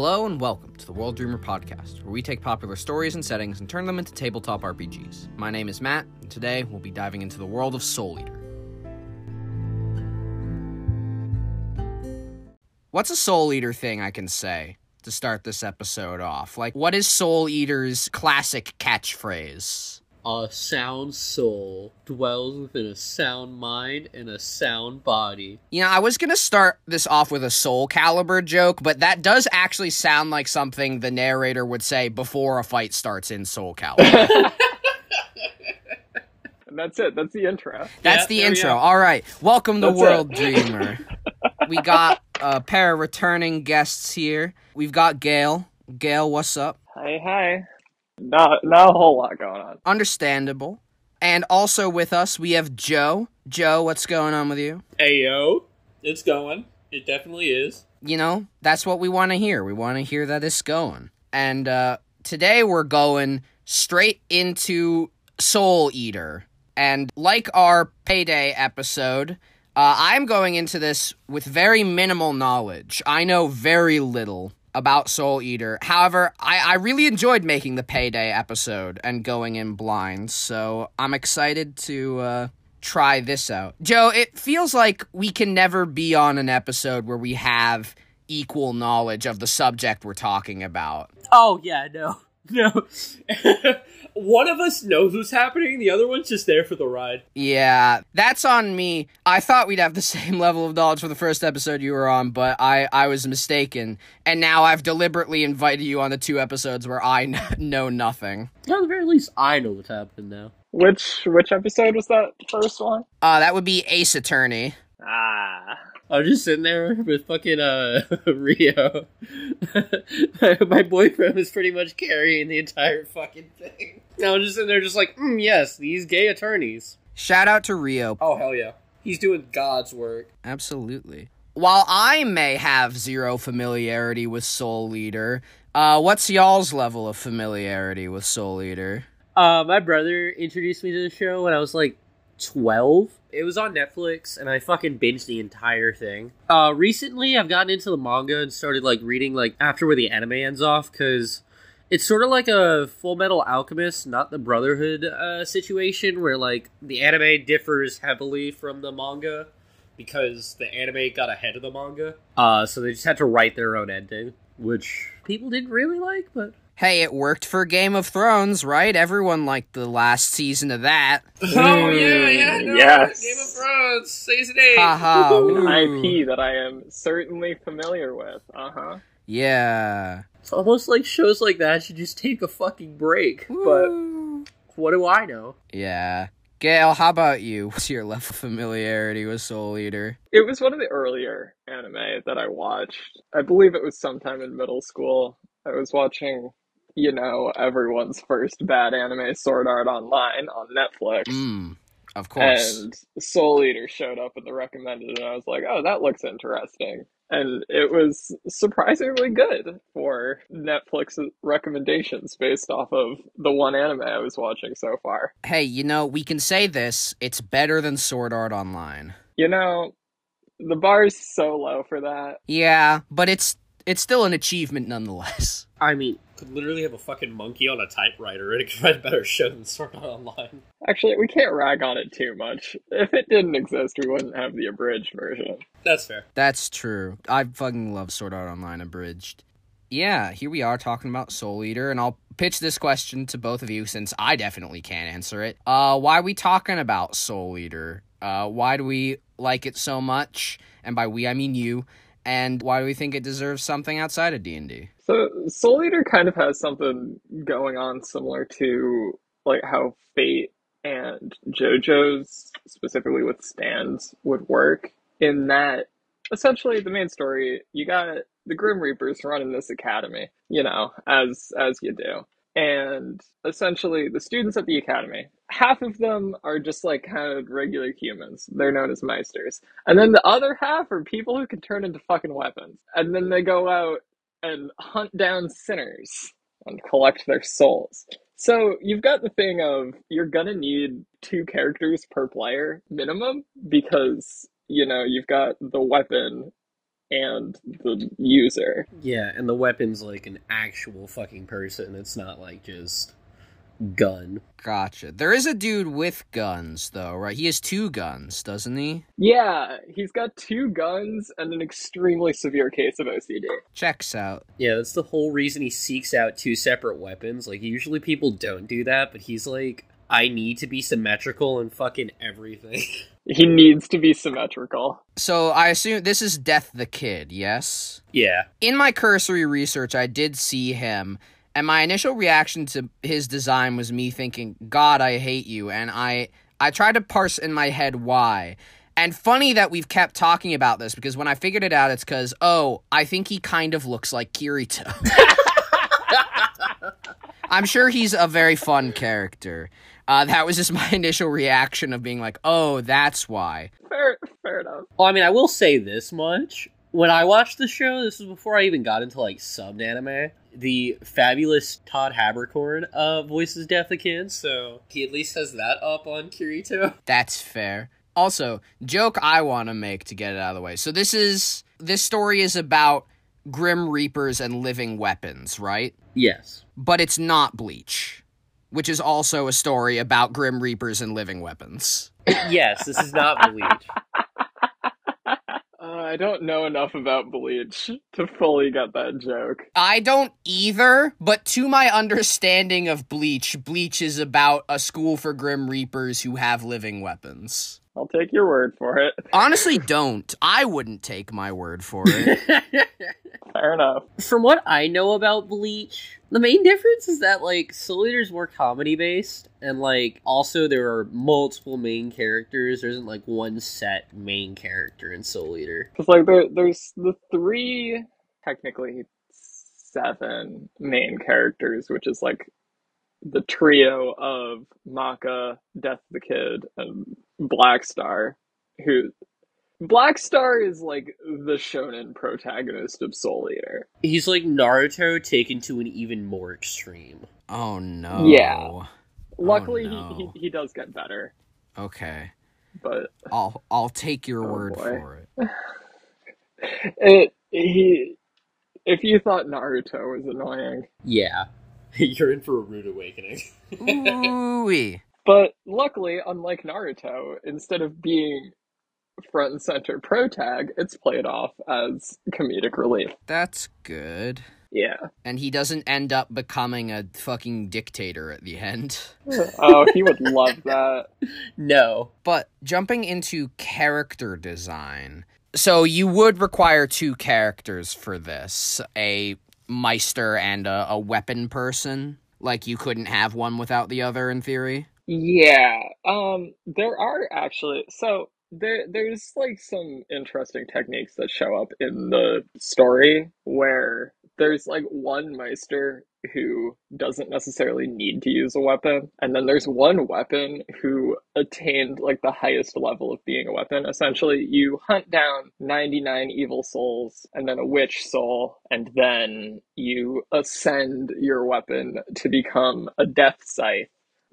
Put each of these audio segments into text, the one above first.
Hello and welcome to the World Dreamer podcast, where we take popular stories and settings and turn them into tabletop RPGs. My name is Matt, and today we'll be diving into the world of Soul Eater. What's a Soul Eater thing I can say to start this episode off? Like, what is Soul Eater's classic catchphrase? A sound soul dwells within a sound mind and a sound body. You know, I was going to start this off with a Soul Calibur joke, but that does actually sound like something the narrator would say before a fight starts in Soul Calibur. And that's it. That's the intro. That's the intro. All right. Welcome to World Dreamer. We got a pair of returning guests here. We've got Gail. Gail, what's up? Hi. Not a whole lot going on. Understandable. And also with us, we have Joe. Joe, what's going on with you? Hey, yo. It's going. It definitely is. You know, that's what we want to hear. We want to hear that it's going. And today we're going straight into Soul Eater. And like our Payday episode, I'm going into this with very minimal knowledge. I know very little about Soul Eater. However, I really enjoyed making the Payday episode and going in blind, so I'm excited to try this out. Joe, it feels like we can never be on an episode where we have equal knowledge of the subject we're talking about. Oh, yeah, no. One of us knows what's happening, the other one's just there for the ride. Yeah, that's on me. I thought we'd have the same level of knowledge for the first episode you were on, but I was mistaken. And now I've deliberately invited you on the two episodes where I know nothing. Well, at the very least, I know what's happening now. Which episode was that first one? That would be Ace Attorney. Ah. I'm just sitting there with fucking Rio. My boyfriend is pretty much carrying the entire fucking thing. Now I'm just sitting there just like, yes, these gay attorneys. Shout out to Rio. Oh, hell yeah. He's doing God's work. Absolutely. While I may have zero familiarity with Soul Eater, what's y'all's level of familiarity with Soul Eater? My brother introduced me to the show when I was like 12. It was on Netflix, and I fucking binged the entire thing. Recently, I've gotten into the manga and started, like, reading, like, after where the anime ends off, because it's sort of like a Full Metal Alchemist, not the Brotherhood situation, where, like, the anime differs heavily from the manga, because the anime got ahead of the manga. So they just had to write their own ending, which people didn't really like, but... Hey, it worked for Game of Thrones, right? Everyone liked the last season of that. Oh, yes. Game of Thrones, season 8. Haha. An IP that I am certainly familiar with. Uh-huh. Yeah. It's almost like shows like that should just take a fucking break. Woo. But what do I know? Yeah. Gail, how about you? What's your level of familiarity with Soul Eater? It was one of the earlier anime that I watched. I believe it was sometime in middle school. I was watching... you know, everyone's first bad anime, Sword Art Online, on Netflix. Of course. And Soul Eater showed up in the recommended, and I was like, oh, that looks interesting. And it was surprisingly good for Netflix recommendations based off of the one anime I was watching so far. Hey, you know, we can say this, it's better than Sword Art Online. You know, the bar's so low for that. Yeah, but it's still an achievement nonetheless. I mean... could literally have a fucking monkey on a typewriter. It could write a better show than Sword Art Online. Actually, we can't rag on it too much. If it didn't exist, we wouldn't have the abridged version. That's fair. That's true. I fucking love Sword Art Online abridged. Yeah, here we are talking about Soul Eater, and I'll pitch this question to both of you since I definitely can't answer it. Why are we talking about Soul Eater? Why do we like it so much? And by we, I mean you. And why do we think it deserves something outside of D&D? So Soul Eater kind of has something going on similar to like how Fate and JoJo's, specifically with stands, would work, in that essentially the main story, you got the Grim Reapers running this academy, you know, as you do. And essentially the students at the academy, half of them are just like kind of regular humans. They're known as Meisters. And then the other half are people who can turn into fucking weapons. And then they go out and hunt down sinners and collect their souls. So you've got the thing of you're gonna need two characters per player minimum, because, you know, you've got the weapon and the user. Yeah, and the weapon's like an actual fucking person. It's not like just gun. Gotcha. There is a dude with guns, though, right? He has two guns, doesn't he? Yeah, he's got two guns and an extremely severe case of OCD. Checks out. Yeah, that's the whole reason he seeks out two separate weapons. Like, usually people don't do that, but he's like, I need to be symmetrical in fucking everything. He needs to be symmetrical. So I assume this is Death the Kid, yes? Yeah. In my cursory research, I did see him, and my initial reaction to his design was me thinking, God, I hate you, and I tried to parse in my head why. And funny that we've kept talking about this, because when I figured it out, it's because, oh, I think he kind of looks like Kirito. I'm sure he's a very fun character. That was just my initial reaction of being like, oh, that's why. Fair enough. Well, I mean, I will say this much. When I watched the show, this was before I even got into, like, subbed anime, the fabulous Todd Haberkorn voices Death the Kid, so he at least has that up on Kirito. That's fair. Also, joke I want to make to get it out of the way. So this story is about Grim Reapers and living weapons, right? Yes. But it's not Bleach, which is also a story about Grim Reapers and living weapons. Yes, this is not Bleach. I don't know enough about Bleach to fully get that joke. I don't either, but to my understanding of Bleach, Bleach is about a school for Grim Reapers who have living weapons. I'll take your word for it. Honestly, don't. I wouldn't take my word for it. Fair enough. From what I know about Bleach, the main difference is that, like, Soul Eater is more comedy-based, and, like, also there are multiple main characters. There isn't, like, one set main character in Soul Eater. Because, like, there's the three, technically 7 main characters, which is, like, the trio of Maka, Death the Kid, and Black Star, who... Black Star is, like, the shonen protagonist of Soul Eater. He's like Naruto taken to an even more extreme. Oh, no. Yeah. Luckily, oh, no. He does get better. Okay. But... I'll take your word for it. If you thought Naruto was annoying... Yeah. You're in for a rude awakening. Ooh-wee. But luckily, unlike Naruto, instead of being front and center protag, it's played off as comedic relief. That's good. Yeah. And he doesn't end up becoming a fucking dictator at the end. Oh, he would love that. No. But jumping into character design, so you would require two characters for this, a Meister and a weapon person? Like, you couldn't have one without the other, in theory? Yeah. There are actually... So, there's, like, some interesting techniques that show up in the story where there's, like, one Meister who doesn't necessarily need to use a weapon, and then there's one weapon who attained, like, the highest level of being a weapon. Essentially, you hunt down 99 evil souls, and then a witch soul, and then you ascend your weapon to become a death scythe.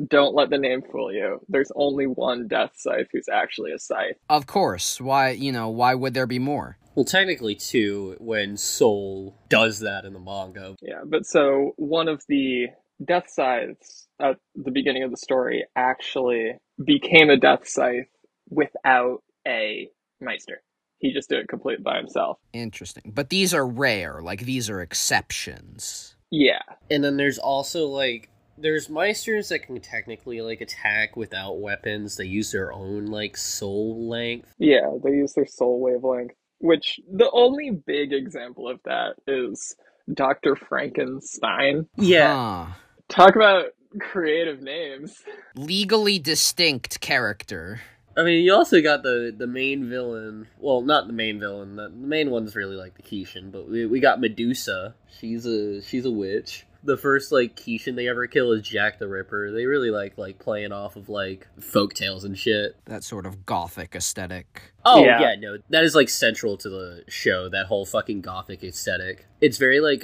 Don't let the name fool you. There's only one death scythe who's actually a scythe. Of course. Why, you know, why would there be more? Well, technically, too, when Soul does that in the manga. Yeah, but so one of the death scythes at the beginning of the story actually became a death scythe without a Meister. He just did it completely by himself. Interesting. But these are rare. Like, these are exceptions. Yeah. And then there's also, like... There's Meisters that can technically, like, attack without weapons. They use their own, like, soul length. Yeah, they use their soul wavelength. Which, the only big example of that is Dr. Frankenstein. Yeah. Talk about creative names. Legally distinct character. I mean, you also got the main villain. Well, not the main villain. The main one's really, like, the Kishin. But we got Medusa. She's a witch. The first, like, Kishin they ever kill is Jack the Ripper. They really like playing off of, like, folktales and shit. That sort of gothic aesthetic. Oh, yeah, no, that is, like, central to the show, that whole fucking gothic aesthetic. It's very, like,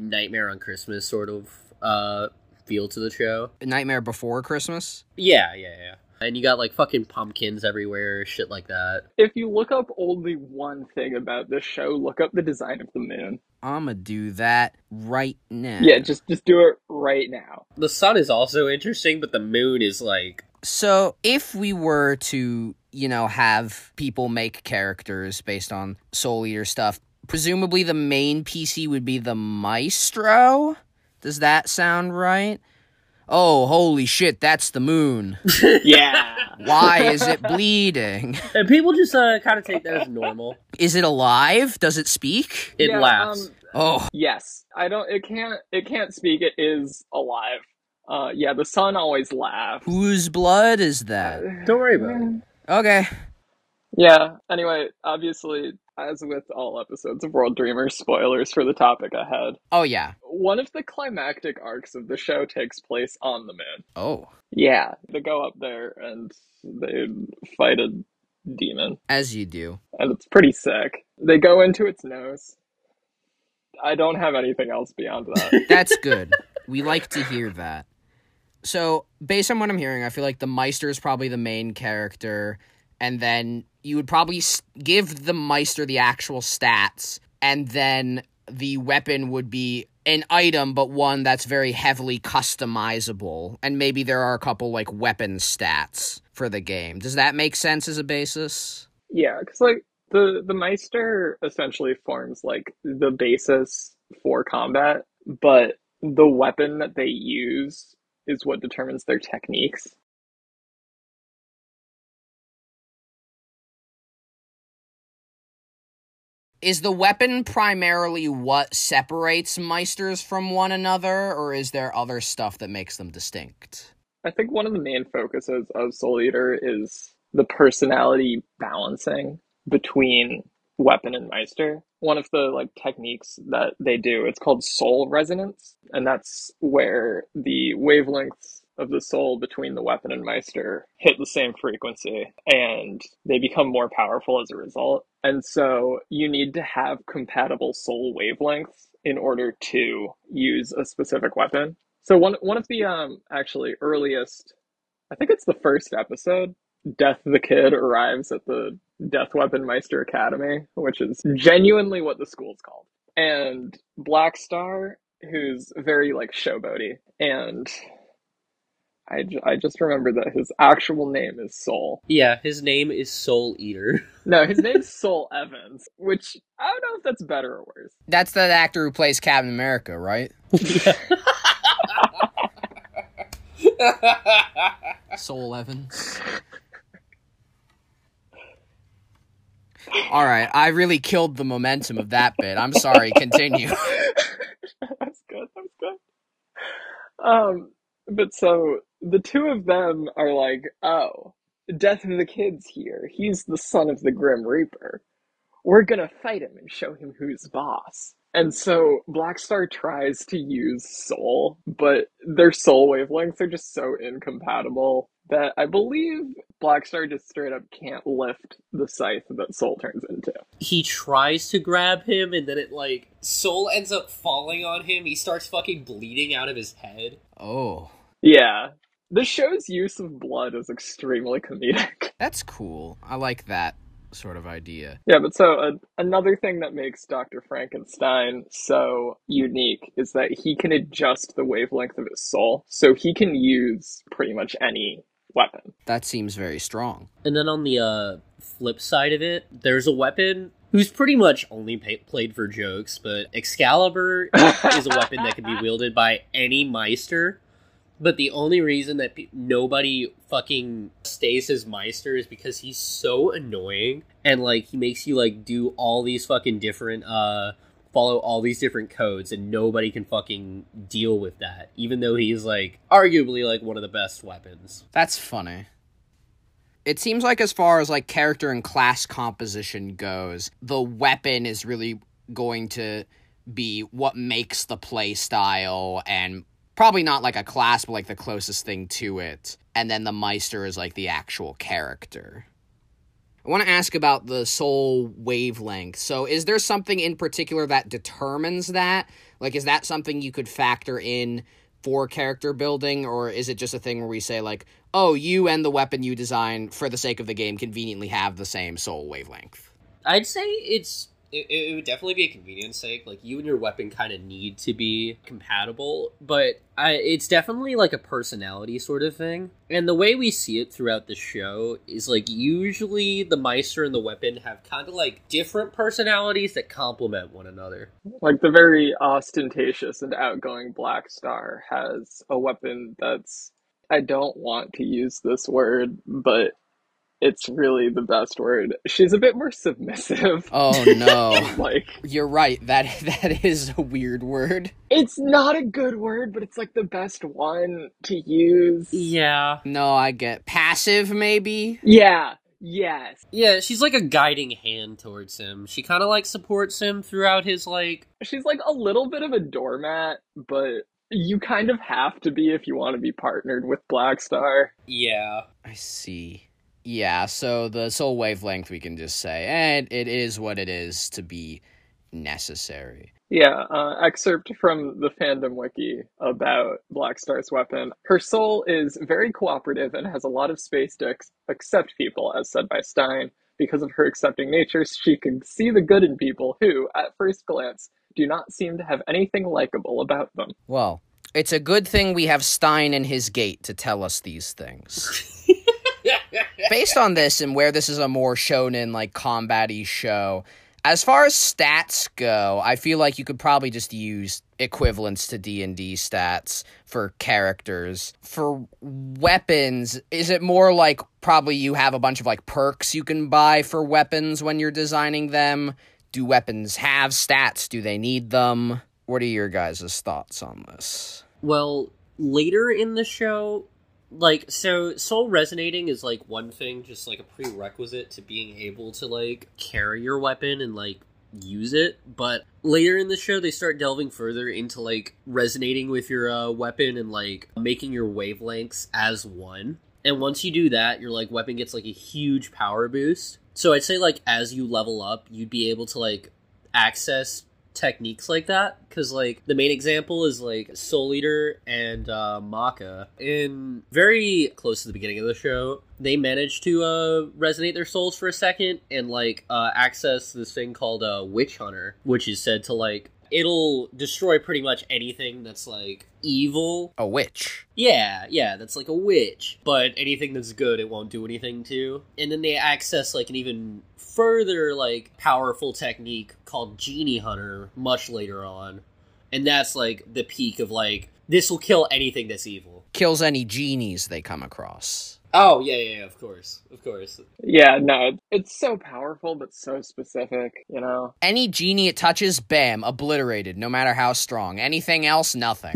Nightmare on Christmas sort of feel to the show. Nightmare Before Christmas? Yeah. And you got, like, fucking pumpkins everywhere, shit like that. If you look up only one thing about this show, look up the design of the moon. I'ma do that right now. Yeah, just do it right now. The sun is also interesting, but the moon is, like... So, if we were to, you know, have people make characters based on Soul Eater stuff, presumably the main PC would be the Maestro? Does that sound right? Oh, holy shit, that's the moon. Yeah. Why is it bleeding? And people just kind of take that as normal. Is it alive? Does it speak? It laughs. Oh. Yes. It can't speak. It is alive. Yeah, the sun always laughs. Whose blood is that? Don't worry about it. Okay. Yeah, anyway, obviously, as with all episodes of World Dreamers, spoilers for the topic ahead. Oh, yeah. One of the climactic arcs of the show takes place on the moon. Oh. Yeah. They go up there and they fight a demon. As you do. And it's pretty sick. They go into its nose. I don't have anything else beyond that. That's good. We like to hear that. So, based on what I'm hearing, I feel like the Meister is probably the main character, and then you would probably give the Meister the actual stats, and then the weapon would be an item, but one that's very heavily customizable, and maybe there are a couple, like, weapon stats for the game. Does that make sense as a basis? Yeah, because, like, the Meister essentially forms, like, the basis for combat, but the weapon that they use is what determines their techniques. Is the weapon primarily what separates Meisters from one another, or is there other stuff that makes them distinct? I think one of the main focuses of Soul Eater is the personality balancing between weapon and Meister. One of the, like, techniques that they do, it's called Soul Resonance, and that's where the wavelengths of the soul between the weapon and Meister hit the same frequency, and they become more powerful as a result. And so you need to have compatible soul wavelengths in order to use a specific weapon. So one of the actually earliest, I think it's the first episode, Death the Kid arrives at the Death Weapon Meister Academy, which is genuinely what the school's called. And Black Star, who's very, like, showboaty, and I just remember that his actual name is Soul. Yeah, his name is Soul Eater. No, his name's Soul Evans, which I don't know if that's better or worse. That's the actor who plays Captain America, right? Soul Evans. Alright, I really killed the momentum of that bit. I'm sorry, continue. That's good. But so, the two of them are like, oh, Death of the Kid's here. He's the son of the Grim Reaper. We're gonna fight him and show him who's boss. And so, Black Star tries to use soul, but their soul wavelengths are just so incompatible that I believe Black Star just straight up can't lift the scythe that Soul turns into. He tries to grab him, and then it, like, Soul ends up falling on him. He starts fucking bleeding out of his head. Oh. Yeah. The show's use of blood is extremely comedic. That's cool. I like that sort of idea. Yeah, but so another thing that makes Dr. Frankenstein so unique is that he can adjust the wavelength of his soul, so he can use pretty much any weapon. That seems very strong. And then on the flip side of it, there's a weapon who's pretty much only played for jokes, but Excalibur is a weapon that can be wielded by any Meister, but the only reason that nobody fucking stays his Meister is because he's so annoying, and, like, he makes you, like, do all these fucking different follow all these different codes, and nobody can fucking deal with that, even though he's, like, arguably, like, one of the best weapons. That's funny. It seems like as far as, like, character and class composition goes, the weapon is really going to be what makes the play style, and probably not, like, a class, but, like, the closest thing to it. And then the Meister is, like, the actual character. I want to ask about the soul wavelength. So is there something in particular that determines that? Like, is that something you could factor in for character building? Or is it just a thing where we say, like, oh, you and the weapon you design for the sake of the game conveniently have the same soul wavelength. I'd say it would definitely be a convenience sake. Like, you and your weapon kind of need to be compatible, but it's definitely like a personality sort of thing. And the way we see it throughout the show is, like, usually the Meister and the weapon have kind of, like, different personalities that complement one another. Like, the very ostentatious and outgoing Black Star has a weapon that's, I don't want to use this word, but it's really the best word. She's a bit more submissive. Oh, no. Like, you're right. That is a weird word. It's not a good word, but it's, like, the best one to use. Yeah. No, I get passive, maybe? Yeah. Yes. Yeah, she's, like, a guiding hand towards him. She kind of, like, supports him throughout his, like... She's, like, a little bit of a doormat, but... You kind of have to be if you want to be partnered with Black Star. Yeah. I see. Yeah, so the soul wavelength, we can just say, and it is what it is to be necessary. Yeah, excerpt from the fandom wiki about Black Star's weapon. Her soul is very cooperative and has a lot of space to accept people, as said by Stein. Because of her accepting nature, she can see the good in people who, at first glance, do not seem to have anything likable about them. Well, it's a good thing we have Stein and his gate to tell us these things. Based on this, and where this is a more shonen, like, combat-y show, as far as stats go, I feel like you could probably just use equivalents to D&D stats for characters. For weapons, is it more like probably you have a bunch of, like, perks you can buy for weapons when you're designing them? Do weapons have stats? Do they need them? What are your guys' thoughts on this? Well, later in the show, like, so soul resonating is, like, one thing, just, like, a prerequisite to being able to, like, carry your weapon and, like, use it. But later in the show, they start delving further into, like, resonating with your weapon and, like, making your wavelengths as one. And once you do that, your, like, weapon gets, like, a huge power boost. So I'd say, like, as you level up, you'd be able to, like, access techniques like that. Because, like, the main example is, like, Soul Eater and Maka. In very close to the beginning of the show, they managed to resonate their souls for a second and, like, access this thing called Witch Hunter, which is said to, like, it'll destroy pretty much anything that's, like, evil. A witch. Yeah, that's, like, a witch. But anything that's good, it won't do anything to. And then they access, like, an even further, like, powerful technique called Genie Hunter much later on. And that's, like, the peak of, like, this will kill anything that's evil. Kills any genies they come across. Oh, yeah, of course. Yeah, no, it's so powerful, but so specific, you know? Any genie it touches, bam, obliterated, no matter how strong. Anything else, nothing.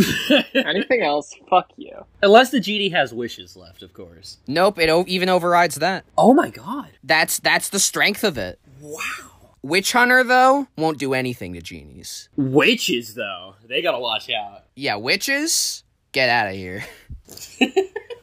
Anything else, fuck you. Unless the genie has wishes left, of course. Nope, it even overrides that. Oh my god. That's the strength of it. Wow. Witch Hunter, though, won't do anything to genies. Witches, though, they gotta watch out. Yeah, witches, get out of here.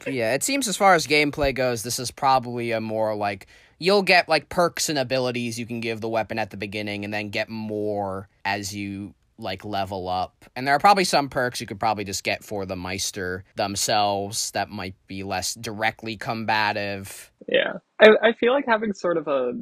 Yeah, it seems as far as gameplay goes, this is probably a more, like, you'll get, like, perks and abilities you can give the weapon at the beginning and then get more as you, like, level up. And there are probably some perks you could probably just get for the Meister themselves that might be less directly combative. Yeah. I feel like having sort of a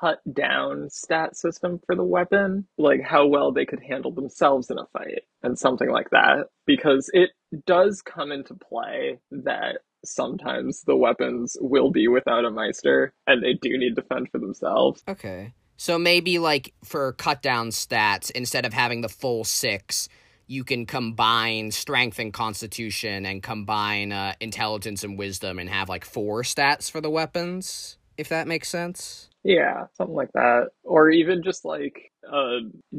cut-down stat system for the weapon, like how well they could handle themselves in a fight and something like that, because it does come into play that sometimes the weapons will be without a Meister, and they do need to fend for themselves. Okay. So maybe, like, for cut-down stats, instead of having the full 6, you can combine strength and constitution and combine intelligence and wisdom and have, like, 4 stats for the weapons, if that makes sense. Yeah, something like that. Or even just, like, a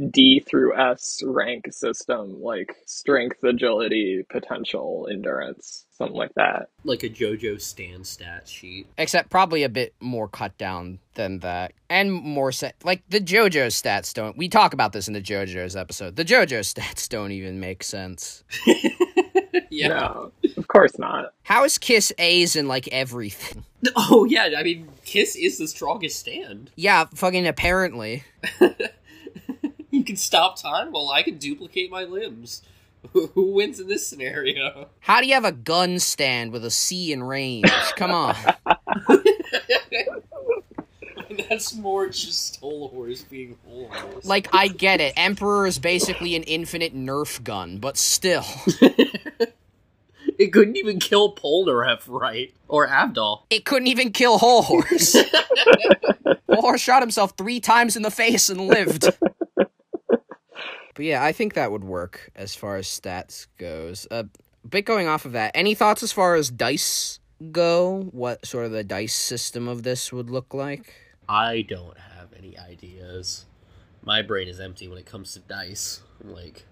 D through S rank system, like strength, agility, potential, endurance, something like that. Like a JoJo stand stat sheet. Except probably a bit more cut down than that. And more set. Like, the JoJo stats don't... We talk about this in the JoJo's episode. The JoJo stats don't even make sense. Yeah. No, of course not. How is Kiss A's in, like, everything? Oh, yeah, I mean, Kiss is the strongest stand. Yeah, fucking apparently. You can stop time while I can duplicate my limbs. Who wins in this scenario? How do you have a gun stand with a C in range? Come on. That's more just whole horse being whole horse. Like, I get it. Emperor is basically an infinite Nerf gun, but still. It couldn't even kill Polnareff, right? Or Abdal. It couldn't even kill Whole Horse. Whole Horse shot himself 3 times in the face and lived. But yeah, I think that would work as far as stats goes. A bit going off of that, any thoughts as far as dice go? What sort of the dice system of this would look like? I don't have any ideas. My brain is empty when it comes to dice. I'm like,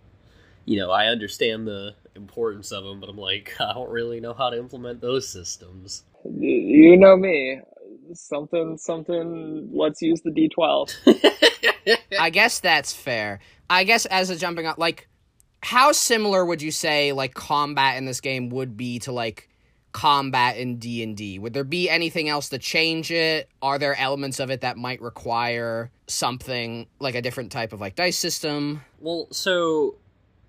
you know, I understand the importance of them, but I'm like, I don't really know how to implement those systems. You know me. Something, let's use the D12. I guess that's fair. I guess as a jumping up, like, how similar would you say, like, combat in this game would be to, like, combat in D&D? Would there be anything else to change it? Are there elements of it that might require something, like, a different type of, like, dice system? Well, so,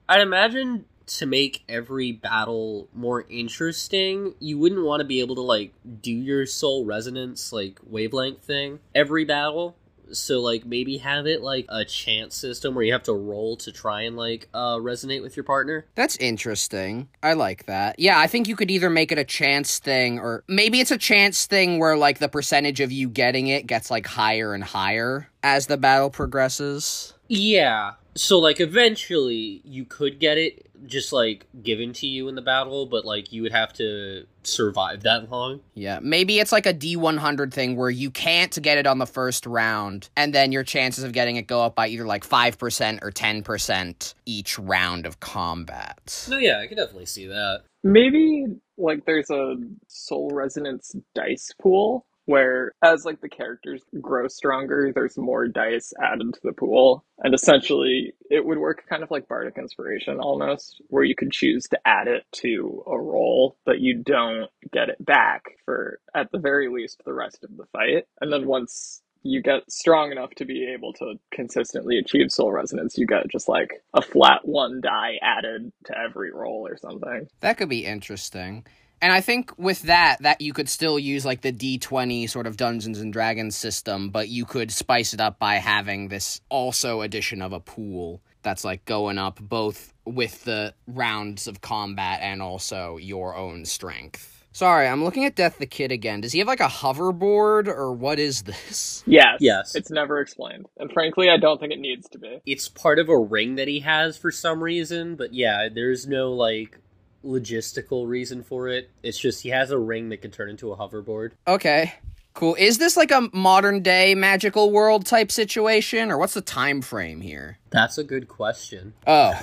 I'd imagine to make every battle more interesting, you wouldn't want to be able to, like, do your soul resonance, like, wavelength thing every battle. So, like, maybe have it, like, a chance system where you have to roll to try and, like, resonate with your partner. That's interesting. I like that. Yeah, I think you could either make it a chance thing, or maybe it's a chance thing where, like, the percentage of you getting it gets, like, higher and higher as the battle progresses. Yeah. So, like, eventually you could get it just, like, given to you in the battle, but, like, you would have to survive that long. Yeah, maybe it's, like, a D100 thing where you can't get it on the first round, and then your chances of getting it go up by either, like, 5% or 10% each round of combat. No, yeah, I can definitely see that. Maybe, like, there's a Soul Resonance dice pool, where as, like, the characters grow stronger, there's more dice added to the pool. And essentially, it would work kind of like Bardic Inspiration, almost, where you could choose to add it to a roll, but you don't get it back for, at the very least, the rest of the fight. And then once you get strong enough to be able to consistently achieve Soul Resonance, you get just, like, a flat 1 die added to every roll or something. That could be interesting. And I think with that you could still use, like, the D20 sort of Dungeons & Dragons system, but you could spice it up by having this also addition of a pool that's, like, going up both with the rounds of combat and also your own strength. Sorry, I'm looking at Death the Kid again. Does he have, like, a hoverboard, or what is this? Yes. It's never explained. And frankly, I don't think it needs to be. It's part of a ring that he has for some reason, but yeah, there's no, like, logistical reason for it. It's just he has a ring that can turn into a hoverboard. Okay, cool. Is this like a modern day magical world type situation, or what's the time frame here? That's a good question. Oh,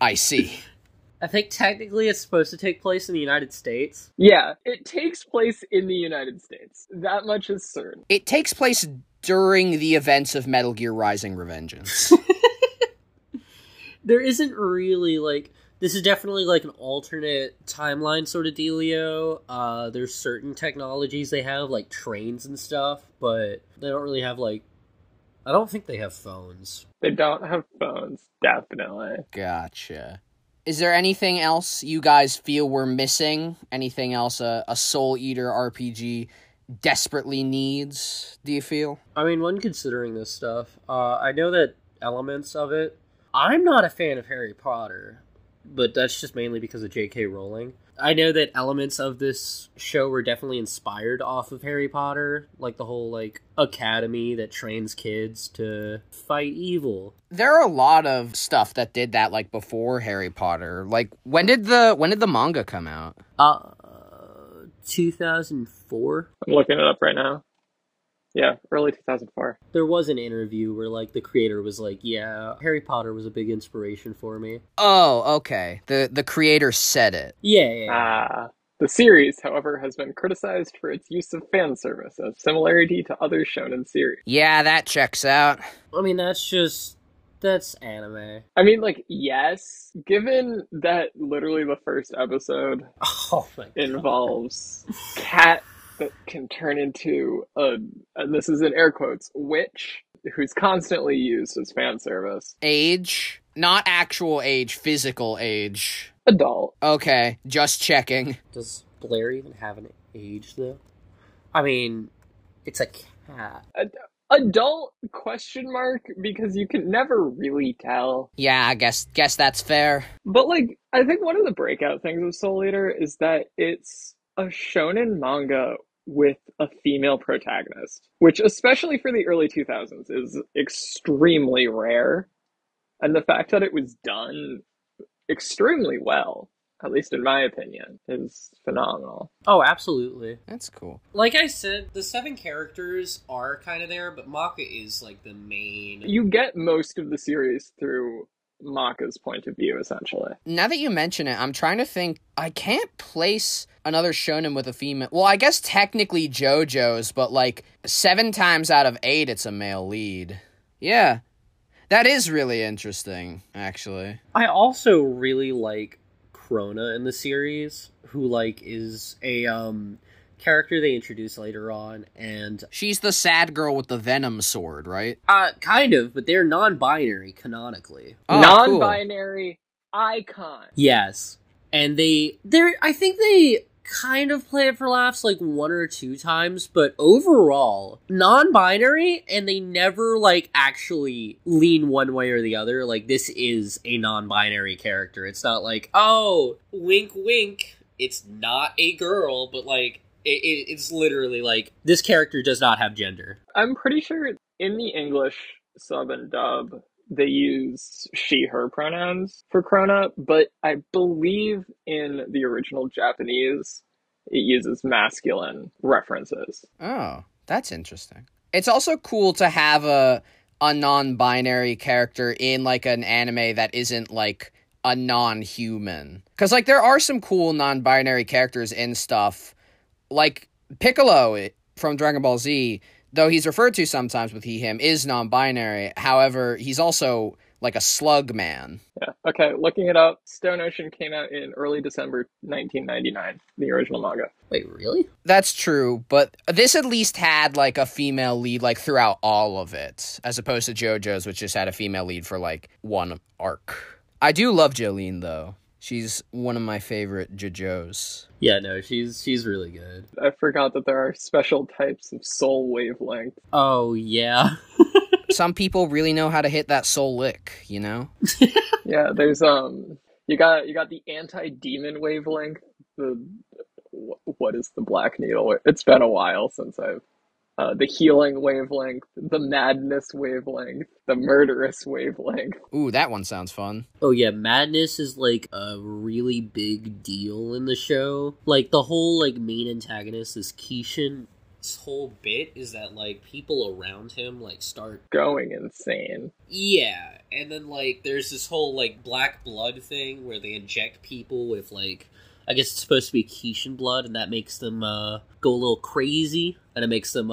I see. I think technically it's supposed to take place in the United States. Yeah, it takes place in the United States. That much is certain. It takes place during the events of Metal Gear Rising Revengeance. There isn't really, like, this is definitely, like, an alternate timeline sort of dealio. There's certain technologies they have, like trains and stuff, but they don't really have, like, I don't think they have phones. They don't have phones, definitely. Gotcha. Is there anything else you guys feel we're missing? Anything else a Soul Eater RPG desperately needs, do you feel? I mean, when considering this stuff, I know that elements of it, I'm not a fan of Harry Potter, but that's just mainly because of J.K. Rowling. I know that elements of this show were definitely inspired off of Harry Potter, like the whole, like, academy that trains kids to fight evil. There are a lot of stuff that did that, like, before Harry Potter. Like, when did the manga come out? 2004. I'm looking it up right now. Yeah, early 2004. There was an interview where, like, the creator was like, yeah, Harry Potter was a big inspiration for me. Oh, okay. The creator said it. Yeah. The series, however, has been criticized for its use of fan service, a similarity to other shonen series. Yeah, that checks out. I mean, that's anime. I mean, like, yes, given that literally the first episode involves cat that can turn into a, and this is in air quotes, witch, who's constantly used as fan service. Age, Not actual age, physical age. Adult. Okay, just checking. Does Blair even have an age, though? I mean, it's a cat. Adult question mark, because you can never really tell. Yeah, I guess that's fair. But, like, I think one of the breakout things of Soul Eater is that it's a shonen manga with a female protagonist, which, especially for the early 2000s, is extremely rare. And the fact that it was done extremely well, at least in my opinion, is phenomenal. Oh, absolutely. That's cool. Like I said, the seven characters are kind of there, but Maka is, like, the main... You get most of the series through Maka's point of view, essentially. Now that you mention it, I'm trying to think... I can't place another shonen with a female... Well, I guess technically JoJo's, but, like, 7 times out of 8, it's a male lead. Yeah. That is really interesting, actually. I also really like Crona in the series, who, like, is a character they introduce later on, and... She's the sad girl with the venom sword, right? Kind of, but they're non-binary, canonically. Oh, non-binary cool. Icon. Yes. And I think they kind of play it for laughs, like, 1 or 2 times, but overall, non-binary, and they never, like, actually lean one way or the other. Like, this is a non-binary character. It's not like, oh, wink, wink, it's not a girl, but, like, it's literally, like, this character does not have gender. I'm pretty sure in the English sub and dub, they use she, her pronouns for Crona, but I believe in the original Japanese, it uses masculine references. Oh, that's interesting. It's also cool to have a non-binary character in, like, an anime that isn't, like, a non-human. Because, like, there are some cool non-binary characters in stuff, like Piccolo from Dragon Ball Z. Though he's referred to sometimes with he, him, is non-binary. However, he's also, like, a slug man. Yeah, okay, looking it up, Stone Ocean came out in early December 1999, the original manga. Wait, really? That's true, but this at least had, like, a female lead, like, throughout all of it, as opposed to JoJo's, which just had a female lead for, like, 1 arc. I do love Jolene, though. She's one of my favorite JoJo's. Yeah, no, she's really good. I forgot that there are special types of soul wavelength. Oh, yeah. Some people really know how to hit that soul lick, you know? Yeah, there's, you got the anti-demon wavelength, the, what is the black needle? It's been a while since I've, the healing wavelength, the madness wavelength, the murderous wavelength. Ooh, that one sounds fun. Oh yeah, madness is, like, a really big deal in the show. Like, the whole, like, main antagonist is Kishin. His whole bit is that, like, people around him, like, start going insane. Yeah, and then, like, there's this whole, like, black blood thing where they inject people with, like, I guess it's supposed to be Kishin blood, and that makes them go a little crazy, and it makes them,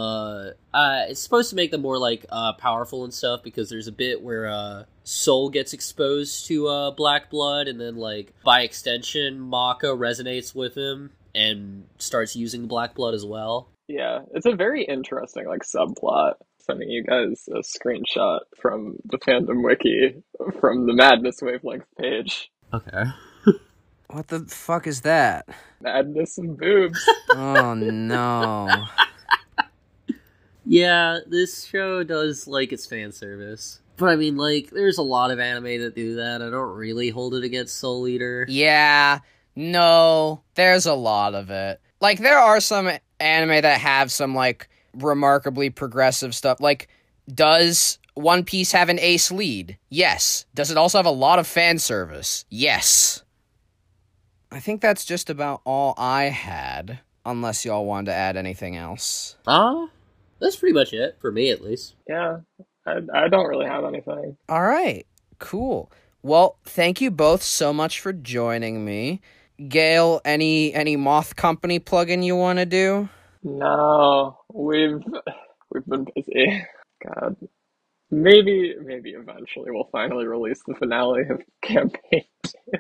it's supposed to make them more, like, powerful and stuff, because there's a bit where Soul gets exposed to black blood, and then, like, by extension, Maka resonates with him and starts using black blood as well. Yeah, it's a very interesting, like, subplot. Sending you guys a screenshot from the fandom wiki from the Madness Wavelength page. Okay. What the fuck is that? Madness and boobs. Oh, no. Yeah, this show does, like, its fan service. But, I mean, like, there's a lot of anime that do that. I don't really hold it against Soul Eater. Yeah, no, there's a lot of it. Like, there are some anime that have some, like, remarkably progressive stuff. Like, does One Piece have an ace lead? Yes. Does it also have a lot of fan service? Yes. I think that's just about all I had, unless y'all wanted to add anything else. That's pretty much it, for me at least. Yeah, I don't really have anything. All right, cool. Well, thank you both so much for joining me. Gail, any Moth Company plug-in you want to do? No, we've been busy. God. Maybe eventually we'll finally release the finale of Campaign 2.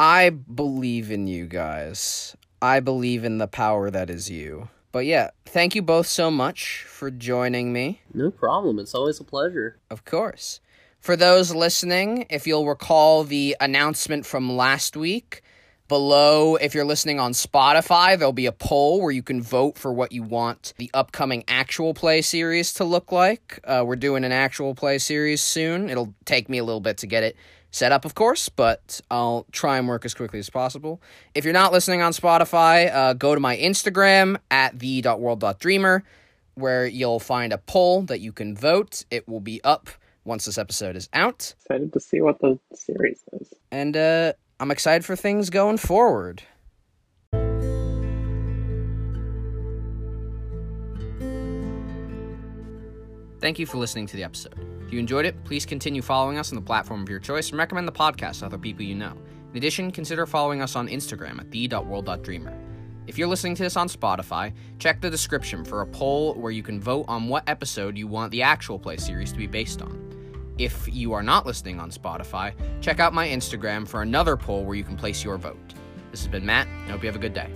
I believe in you guys. I believe in the power that is you. But yeah, thank you both so much for joining me. No problem. It's always a pleasure. Of course. For those listening, if you'll recall the announcement from last week, below, if you're listening on Spotify, there'll be a poll where you can vote for what you want the upcoming actual play series to look like. We're doing an actual play series soon. It'll take me a little bit to get it set up, of course, but I'll try and work as quickly as possible. If you're not listening on Spotify, go to my Instagram at the.world.dreamer, where you'll find a poll that you can vote. It will be up once this episode is out. Excited to see what the series is. And, I'm excited for things going forward. Thank you for listening to the episode. If you enjoyed it, please continue following us on the platform of your choice and recommend the podcast to other people you know. In addition, consider following us on Instagram at the.world.dreamer. If you're listening to this on Spotify, check the description for a poll where you can vote on what episode you want the actual play series to be based on. If you are not listening on Spotify, check out my Instagram for another poll where you can place your vote. This has been Matt, and I hope you have a good day.